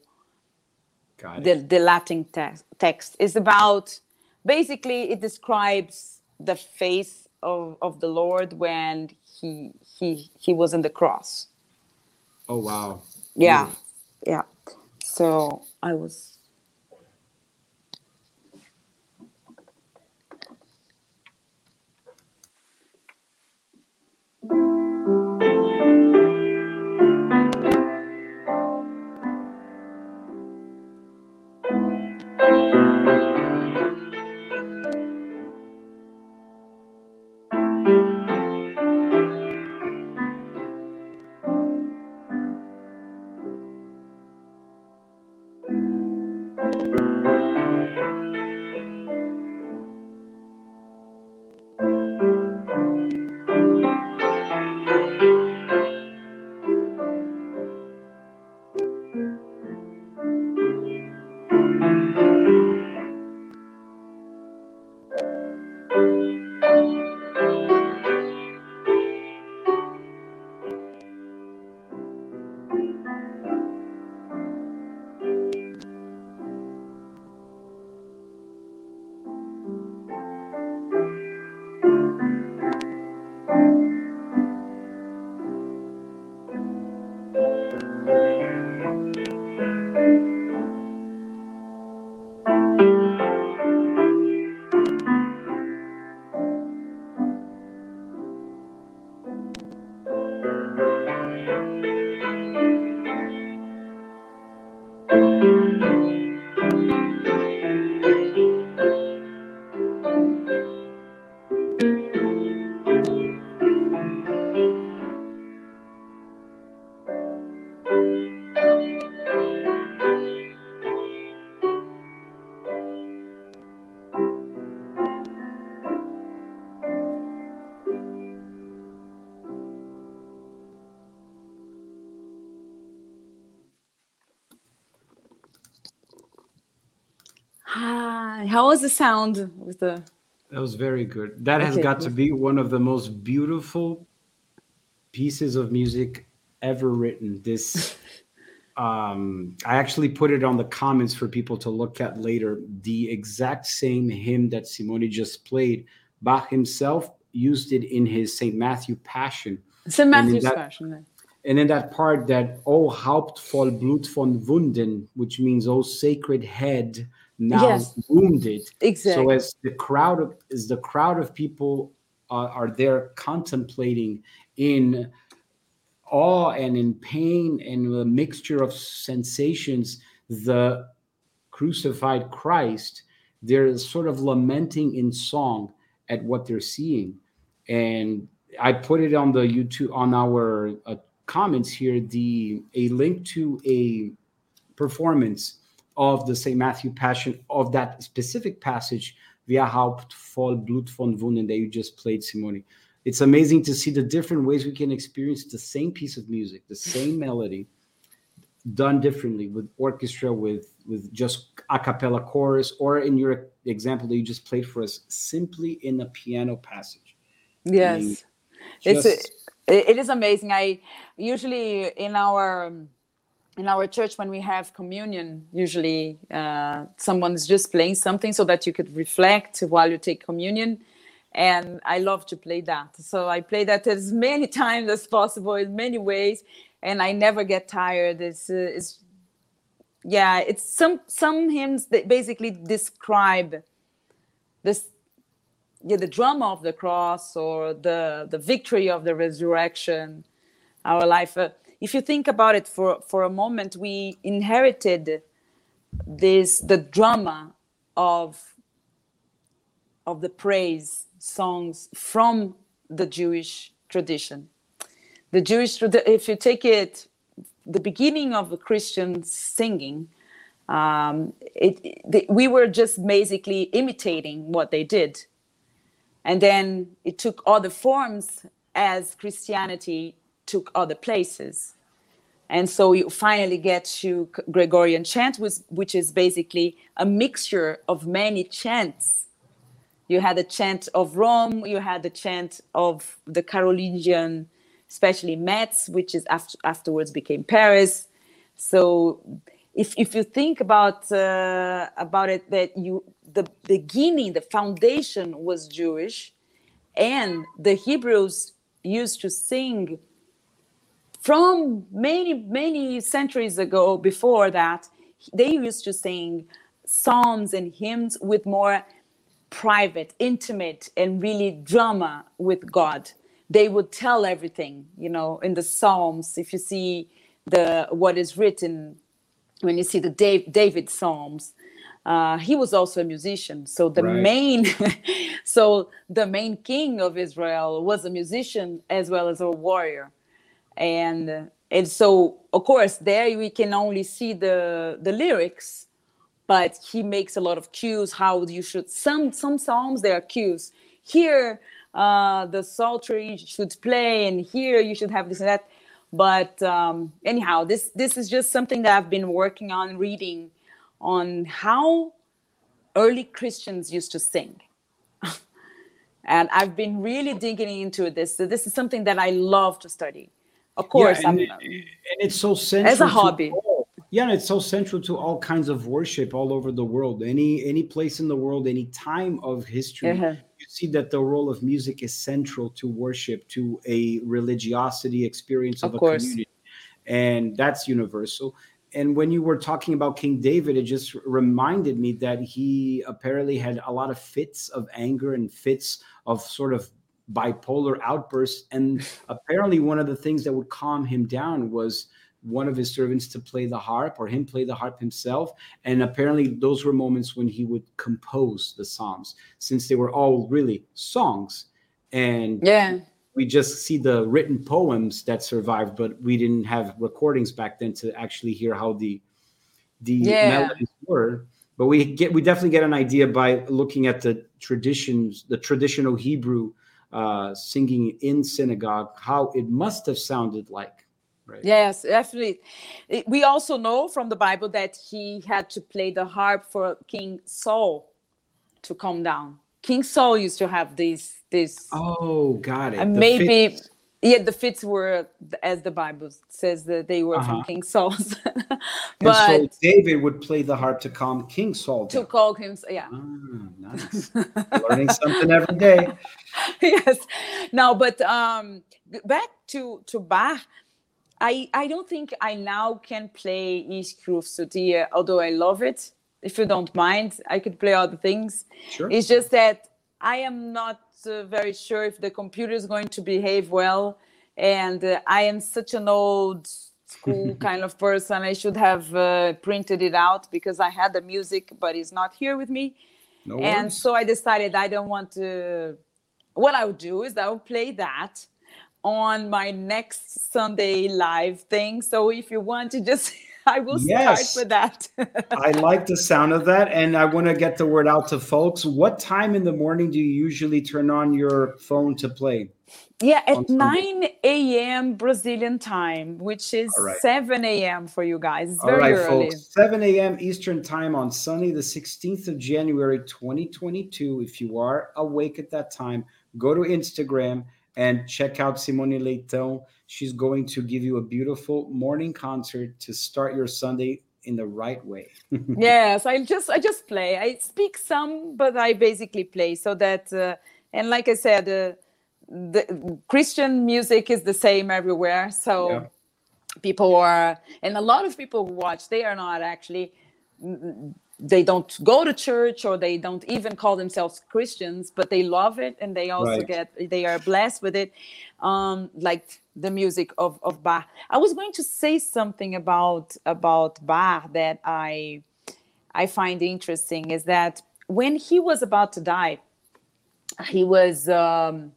Got it. The, the Latin te- text is about, basically, it describes the face of, of the Lord when he he he was on the cross. Oh, wow. Yeah, yeah. So I was... Ah, how was the sound with the? That was very good. That okay. has got to be one of the most beautiful pieces of music ever written. This, um, I actually put it on the comments for people to look at later. The exact same hymn that Simone just played, Bach himself used it in his Saint Matthew Passion. Saint Matthew's that, Passion, right. And in that part that, oh, Haupt voll Blut von Wunden, which means, oh, sacred head, now yes. wounded. Exactly. So as the crowd of, as the crowd of people uh, are there contemplating in awe and in pain and a mixture of sensations, the crucified Christ, they're sort of lamenting in song at what they're seeing. And I put it on the YouTube, on our uh, comments here, the a link to a performance of the Saint Matthew Passion of that specific passage via Haupt voll Blut von Wunden that you just played, Simone. It's amazing to see the different ways we can experience the same piece of music, the same melody, done differently with orchestra, with, with just a cappella chorus, or in your example that you just played for us, simply in a piano passage. Yes. I mean, just... It's a, it is amazing. I usually in our... In our church, when we have communion, usually uh, someone's just playing something so that you could reflect while you take communion. And I love to play that. So I play that as many times as possible in many ways. And I never get tired. It's, uh, it's yeah, it's some some hymns that basically describe this, yeah, the drama of the cross or the, the victory of the resurrection, our life. Uh, If you think about it for, for a moment, we inherited this the drama of, of the praise songs from the Jewish tradition. The Jewish, if you take it, the beginning of the Christian singing, um, it, it, we were just basically imitating what they did. And then it took other forms as Christianity took other places. And so you finally get to Gregorian chant, which, which is basically a mixture of many chants. You had a chant of Rome, you had the chant of the Carolingian, especially Metz, which is after, afterwards became Paris. So if if you think about uh, about it, that you the beginning, the foundation was Jewish, and the Hebrews used to sing from many, many centuries ago before that, they used to sing psalms and hymns with more private, intimate, and really drama with God. They would tell everything, you know, in the Psalms. If you see the what is written, when you see the Dave, David Psalms, uh, he was also a musician. So the right. main, so the main king of Israel was a musician as well as a warrior. And and so, of course, there we can only see the the lyrics, but he makes a lot of cues how you should. Some some psalms there are cues. Here, uh, the psaltery should play, and here you should have this and that. But um, anyhow, this this is just something that I've been working on, reading on how early Christians used to sing. And I've been really digging into this. So this is something that I love to study. Of course, yeah, and, I'm, and it's so central as a hobby. To all, yeah, it's so central to all kinds of worship all over the world. Any any place in the world, any time of history, uh-huh. you see that the role of music is central to worship, to a religiosity experience of, of a course. community, and that's universal. And when you were talking about King David, it just reminded me that he apparently had a lot of fits of anger and fits of sort of bipolar outbursts, and apparently one of the things that would calm him down was one of his servants to play the harp, or him play the harp himself. And apparently those were moments when he would compose the psalms, since they were all really songs. And yeah, we just see the written poems that survived, but we didn't have recordings back then to actually hear how the the yeah. melodies were. But we get we definitely get an idea by looking at the traditions, the traditional Hebrew Uh, singing in synagogue, how it must have sounded like. Right. Yes, definitely. We also know from the Bible that he had to play the harp for King Saul to calm down. King Saul used to have these. This, oh, got it. And the maybe, fits. yeah, the fits were, as the Bible says, that they were uh-huh. from King Saul's. But and so David would play the harp to calm King Saul down. To calm him, yeah. Oh, nice. Learning something every day. Yes. Now, but um, back to, to Bach. I, I don't think I now can play Ich ruf zu dir, although I love it. If you don't mind, I could play other things. Sure. It's just that I am not uh, very sure if the computer is going to behave well. And uh, I am such an old school kind of person. I should have uh, printed it out because I had the music, but it's not here with me. No worries. And so I decided I don't want to. What I would do is I would play that on my next Sunday live thing. So if you want to just, I will yes. start with that. I like the sound of that. And I want to get the word out to folks. What time in the morning do you usually turn on your phone to play? Yeah, at nine a.m. Brazilian time, which is right. seven a.m. for you guys. It's very All right, early. Folks, seven a.m. Eastern time on Sunday, the sixteenth of January, twenty twenty-two. If you are awake at that time, go to Instagram and check out Simone Leitão. She's going to give you a beautiful morning concert to start your Sunday in the right way. Yes, I just I just play. I speak some, but I basically play. So that, uh, and like I said, uh, the Christian music is the same everywhere. So yeah. people are, and a lot of people who watch, they are not actually... they don't go to church or they don't even call themselves Christians, but they love it and they also right. get, they are blessed with it. Um, like the music of, of Bach. I was going to say something about, about Bach that I, I find interesting is that when he was about to die, he was, um,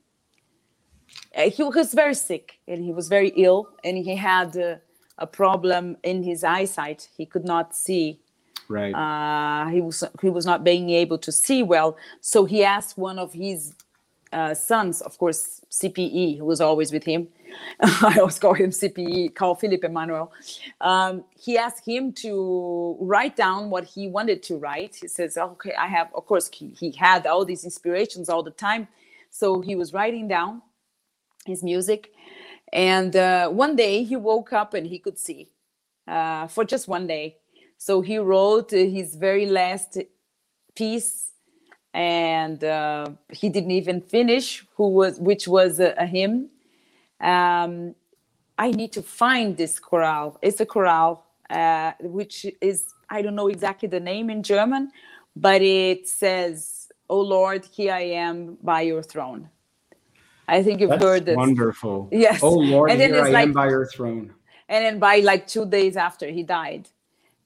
he was very sick and he was very ill and he had a, a problem in his eyesight. He could not see. Right. Uh, he was he was not being able to see well, so he asked one of his uh, sons, of course, C P E, who was always with him. I always call him C P E, Carl Philipp Emanuel. Um, he asked him to write down what he wanted to write. He says, "Okay, I have." Of course, he, he had all these inspirations all the time, so he was writing down his music. And uh, one day he woke up and he could see uh, for just one day. So he wrote his very last piece, and uh, he didn't even finish, who was, which was a, a hymn. Um, I need to find this chorale. It's a chorale, uh, which is, I don't know exactly the name in German, but it says, "O Lord, here I am by your throne." I think you've That's heard this. Wonderful. Yes. "O Lord, and here I like, am by your throne." And then by like two days after he died.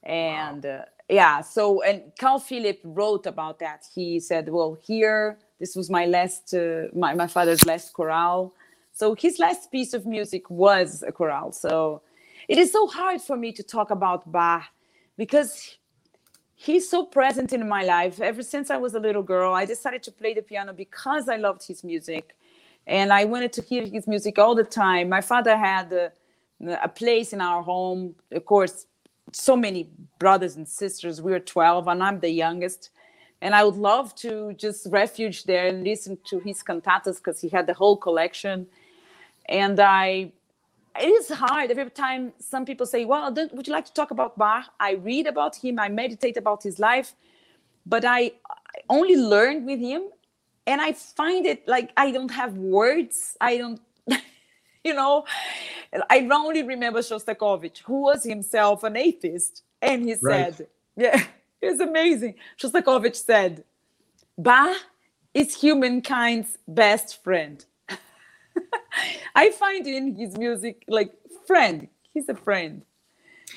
And wow. uh, yeah, so and Carl Philipp wrote about that. He said, "Well, here, this was my last, uh, my, my father's last chorale." So his last piece of music was a chorale. So it is so hard for me to talk about Bach because he's so present in my life. Ever since I was a little girl, I decided to play the piano because I loved his music, and I wanted to hear his music all the time. My father had a, a place in our home, of course. So many brothers and sisters. We were twelve, and I'm the youngest. And I would love to just refuge there and listen to his cantatas because he had the whole collection. And I, it is hard every time. Some people say, "Well, would you like to talk about Bach?" I read about him, I meditate about his life, but I, I only learned with him, and I find it like I don't have words. I don't. You know, I only remember Shostakovich, who was himself an atheist. And he right. said, yeah, it's amazing. Shostakovich said, "Bach is humankind's best friend." I find in his music, like, friend. He's a friend.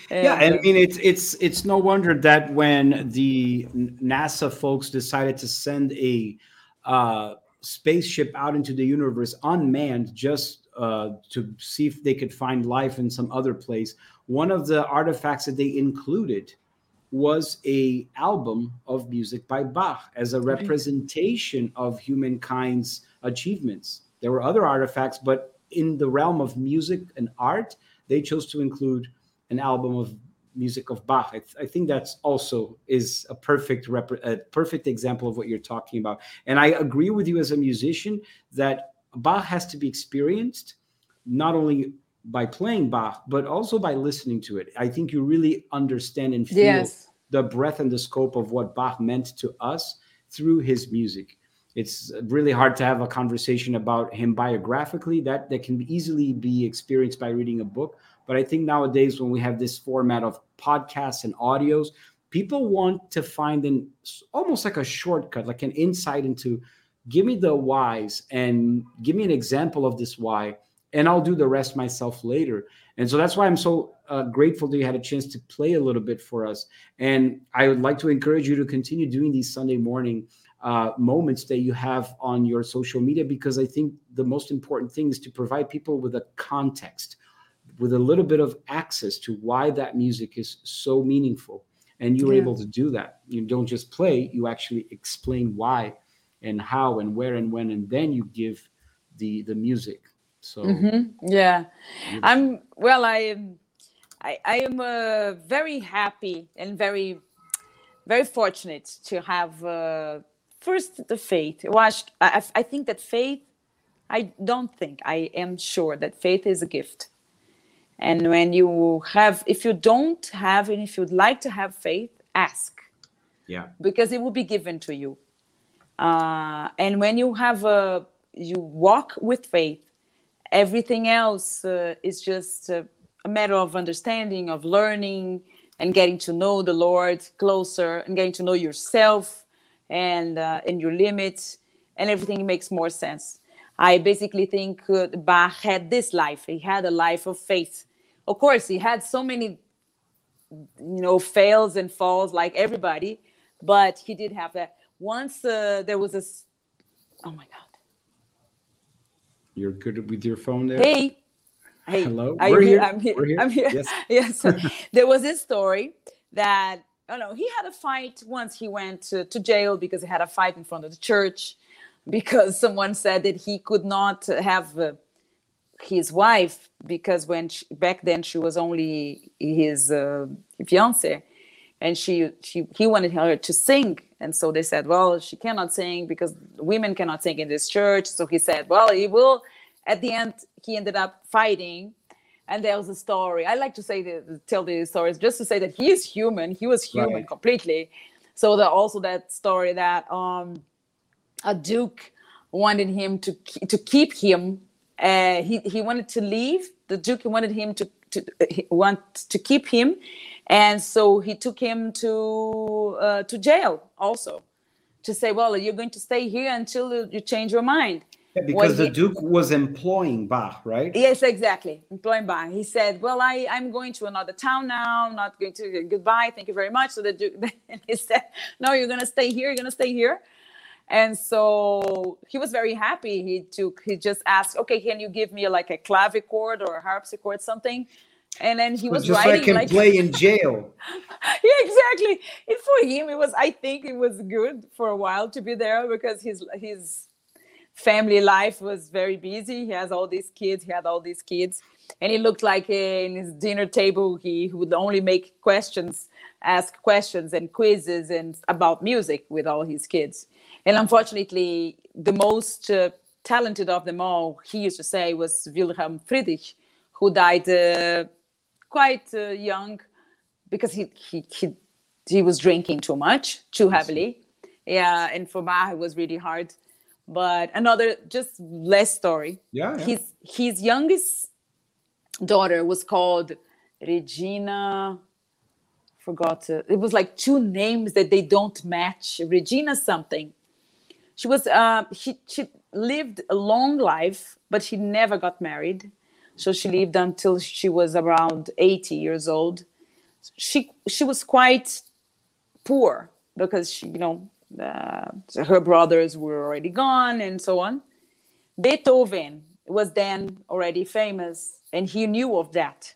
And yeah, I mean, it's it's it's no wonder that when the NASA folks decided to send a uh, spaceship out into the universe unmanned, just Uh, to see if they could find life in some other place. One of the artifacts that they included was a album of music by Bach as a representation of humankind's achievements. There were other artifacts, but in the realm of music and art, They chose to include an album of music of Bach. I, th- I think that's also is a perfect rep- a perfect example of what you're talking about. And I agree with you as a musician that Bach has to be experienced not only by playing Bach, but also by listening to it. I think you really understand and feel yes. the breadth and the scope of what Bach meant to us through his music. It's really hard to have a conversation about him biographically. That, that can easily be experienced by reading a book. But I think nowadays when we have this format of podcasts and audios, people want to find an almost like a shortcut, like an insight into give me the whys and give me an example of this why, and I'll do the rest myself later. And so that's why I'm so uh, grateful that you had a chance to play a little bit for us. And I would like to encourage you to continue doing these Sunday morning uh, moments that you have on your social media, because I think the most important thing is to provide people with a context, with a little bit of access to why that music is so meaningful. And you were yeah. able to do that. You don't just play, you actually explain why and how and where and when, and then you give the, the music. So mm-hmm. yeah, I'm well. I, I, I am uh, very happy and very, very fortunate to have uh, first the faith. Well, I, I think that faith. I don't think I am sure that faith is a gift. And when you have, if you don't have, and if you'd like to have faith, ask. Yeah. Because it will be given to you. Uh, and when you have a, you walk with faith. Everything else uh, is just uh, a matter of understanding, of learning, and getting to know the Lord closer, and getting to know yourself and uh, and your limits, and everything makes more sense. I basically think uh, Bach had this life. He had a life of faith. Of course, he had so many, you know, fails and falls like everybody, but he did have that. Once uh, there was this, oh my God. You're good with your phone there? Hey. Hey. Hello? We're here. I'm here. We're here. I'm here. Yes. yes. There was this story that, oh no, he had a fight once. He went to, to jail because he had a fight in front of the church because someone said that he could not have uh, his wife because when she, back then she was only his uh, fiancée, and she, she he wanted her to sing. And so they said, well, she cannot sing because women cannot sing in this church. So he said, well, he will. At the end, he ended up fighting. And there was a story. I like to say the, tell the stories just to say that he is human. He was human right. completely. So the, also that story that um, a duke wanted him to to keep him. Uh, he he wanted to leave. The duke wanted him to to uh, want to keep him. And so he took him to uh, to jail also to say, well, you're going to stay here until you change your mind. Yeah, because well, the he, Duke was employing Bach, right? Yes, exactly. Employing Bach. He said, well, I, I'm going to another town now. I'm not going to. Goodbye. Thank you very much. So the Duke, and he said, no, you're going to stay here. You're going to stay here. And so he was very happy. He took. He just asked, okay, can you give me like a clavichord or a harpsichord, something? And then he was, was just writing, so I can like play in jail. Yeah, exactly. And for him, it was. I think it was good for a while to be there because his his family life was very busy. He has all these kids. He had all these kids, and it looked like in his dinner table he would only make questions, ask questions and quizzes and about music with all his kids. And unfortunately, the most uh, talented of them all, he used to say, was Wilhelm Friedrich, who died. Uh, quite uh, young because he, he he he was drinking too much, too heavily. Yeah, and for Bach it was really hard. But another just less story. Yeah, yeah. His his youngest daughter was called Regina. Forgot to, it was like two names that they don't match. Regina something. She was uh she she lived a long life, but she never got married. So she lived until she was around eighty years old. She she was quite poor because she, you know, uh, her brothers were already gone and so on. Beethoven was then already famous, and he knew of that.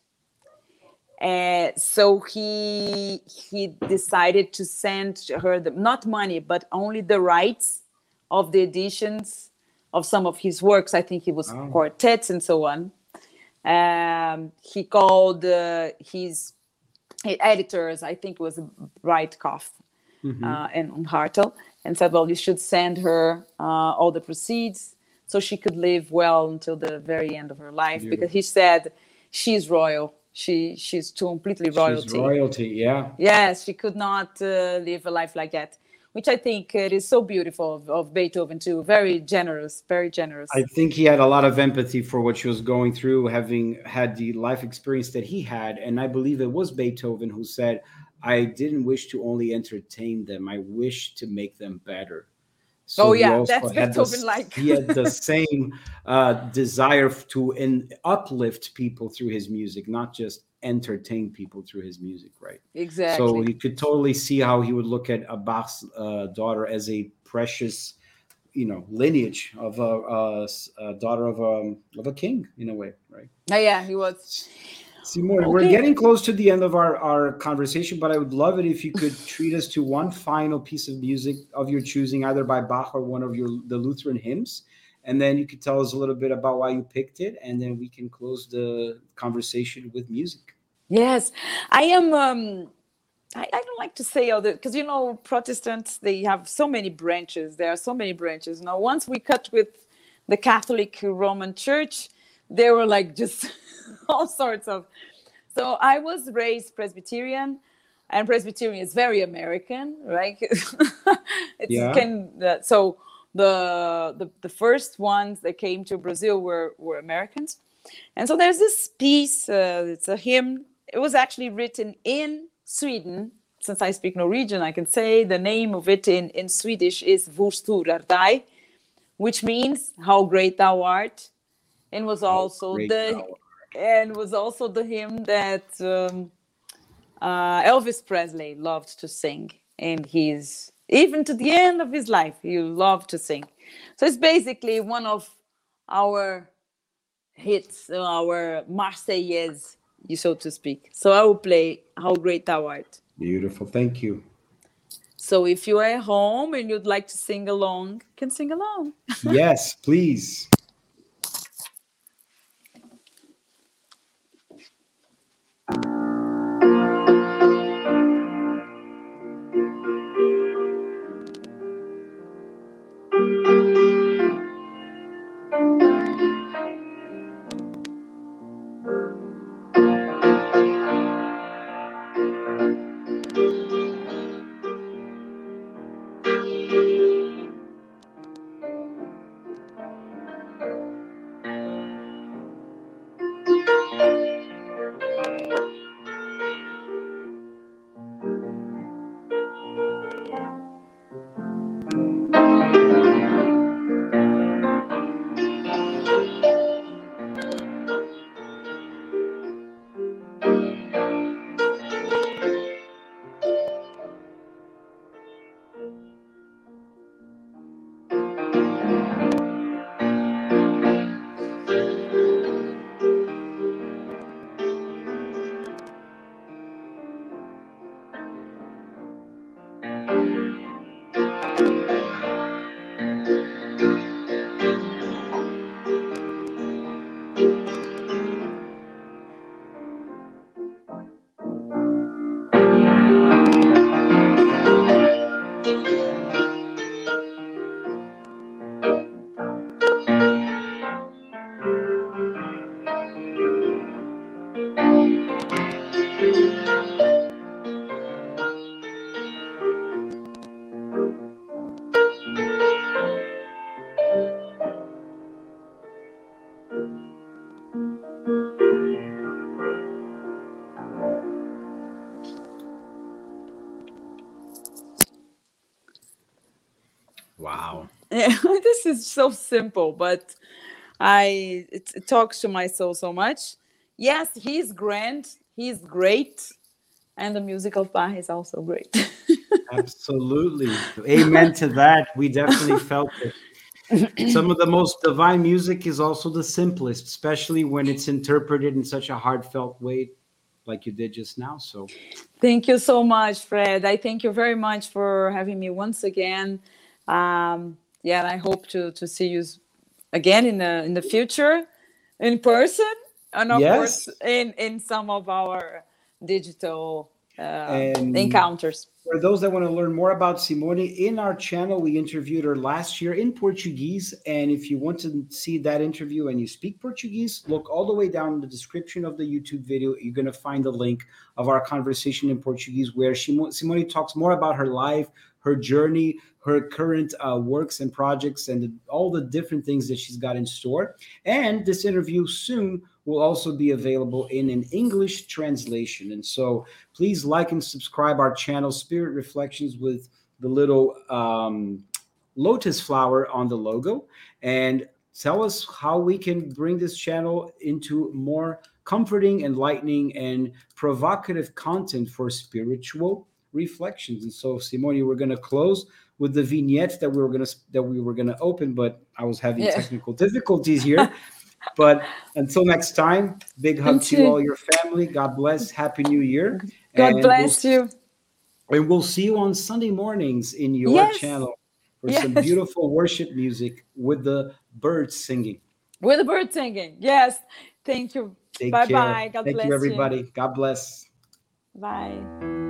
Uh, so he he decided to send her the, not money, but only the rights of the editions of some of his works. I think it was oh. quartets and so on. Um, he called uh, his editors, I think it was Breitkopf mm-hmm. uh, and Hartel, and said, well, you should send her uh, all the proceeds so she could live well until the very end of her life. Beautiful. Because he said, she's royal. She she's completely royalty. She's royalty, yeah. Yes, she could not uh, live a life like that, which I think it is so beautiful of, of Beethoven too. Very generous, very generous. I think he had a lot of empathy for what she was going through, having had the life experience that he had. And I believe it was Beethoven who said, I didn't wish to only entertain them. I wish to make them better. So oh yeah, that's Beethoven like. He had the same uh, desire to in, uplift people through his music, not just entertain people through his music, right? Exactly. So you could totally see how he would look at Bach's uh, daughter as a precious, you know, lineage of a, a, a daughter of a, of a king in a way, right? Oh yeah, he was. Simone, okay. We're getting close to the end of our, our conversation, but I would love it if you could treat us to one final piece of music of your choosing, either by Bach or one of your the Lutheran hymns, and then you could tell us a little bit about why you picked it, and then we can close the conversation with music. Yes, I am. Um, I, I don't like to say all the because you know Protestants, they have so many branches. There are so many branches. Now, once we cut with the Catholic Roman Church, they were like just. All sorts of. So I was raised Presbyterian, and Presbyterian is very American, right? It yeah. can uh, so the, the the first ones that came to Brazil were were Americans, and so there's this piece. Uh, it's a hymn. It was actually written in Sweden. Since I speak Norwegian, I can say the name of it in in Swedish is "Hur stor är Thy," which means "How great thou art," and was also the. And was also the hymn that um, uh, Elvis Presley loved to sing. And he's, even to the end of his life, he loved to sing. So it's basically one of our hits, our Marseillaise, so to speak. So I will play How Great Thou Art. Beautiful. Thank you. So if you are at home and you'd like to sing along, you can sing along. Yes, please. This is so simple, but I it, it talks to my soul so much. Yes, he's grand, he's great, and the music of Bach is also great. Absolutely. Amen to that. We definitely felt it. Some of the most divine music is also the simplest, especially when it's interpreted in such a heartfelt way like you did just now. So thank you so much, Fred. I thank you very much for having me once again. Um, Yeah, and I hope to, to see you again in the in the future, in person, and of yes. course in in some of our digital uh, encounters. For those that want to learn more about Simone, in our channel we interviewed her last year in Portuguese, and if you want to see that interview and you speak Portuguese, look all the way down in the description of the YouTube video. You're going to find the link of our conversation in Portuguese, where Simone talks more about her life, her journey, her current uh, works and projects, and all the different things that she's got in store. And this interview soon will also be available in an English translation. And so please like and subscribe our channel, Spirit Reflections, with the little um, lotus flower on the logo. And tell us how we can bring this channel into more comforting, enlightening, and provocative content for spiritual reflections. And so, Simone, we're going to close with the vignette that we were going to that we were going to open, but I was having yeah. technical difficulties here. But until next time, big hug to all your family. God bless. Happy New Year. God and bless we'll, you. And we'll see you on Sunday mornings in your yes. channel for yes. some beautiful worship music with the birds singing. With the birds singing. Yes. Thank you. Take bye care. Bye. God Thank bless you, everybody. You. God bless. Bye.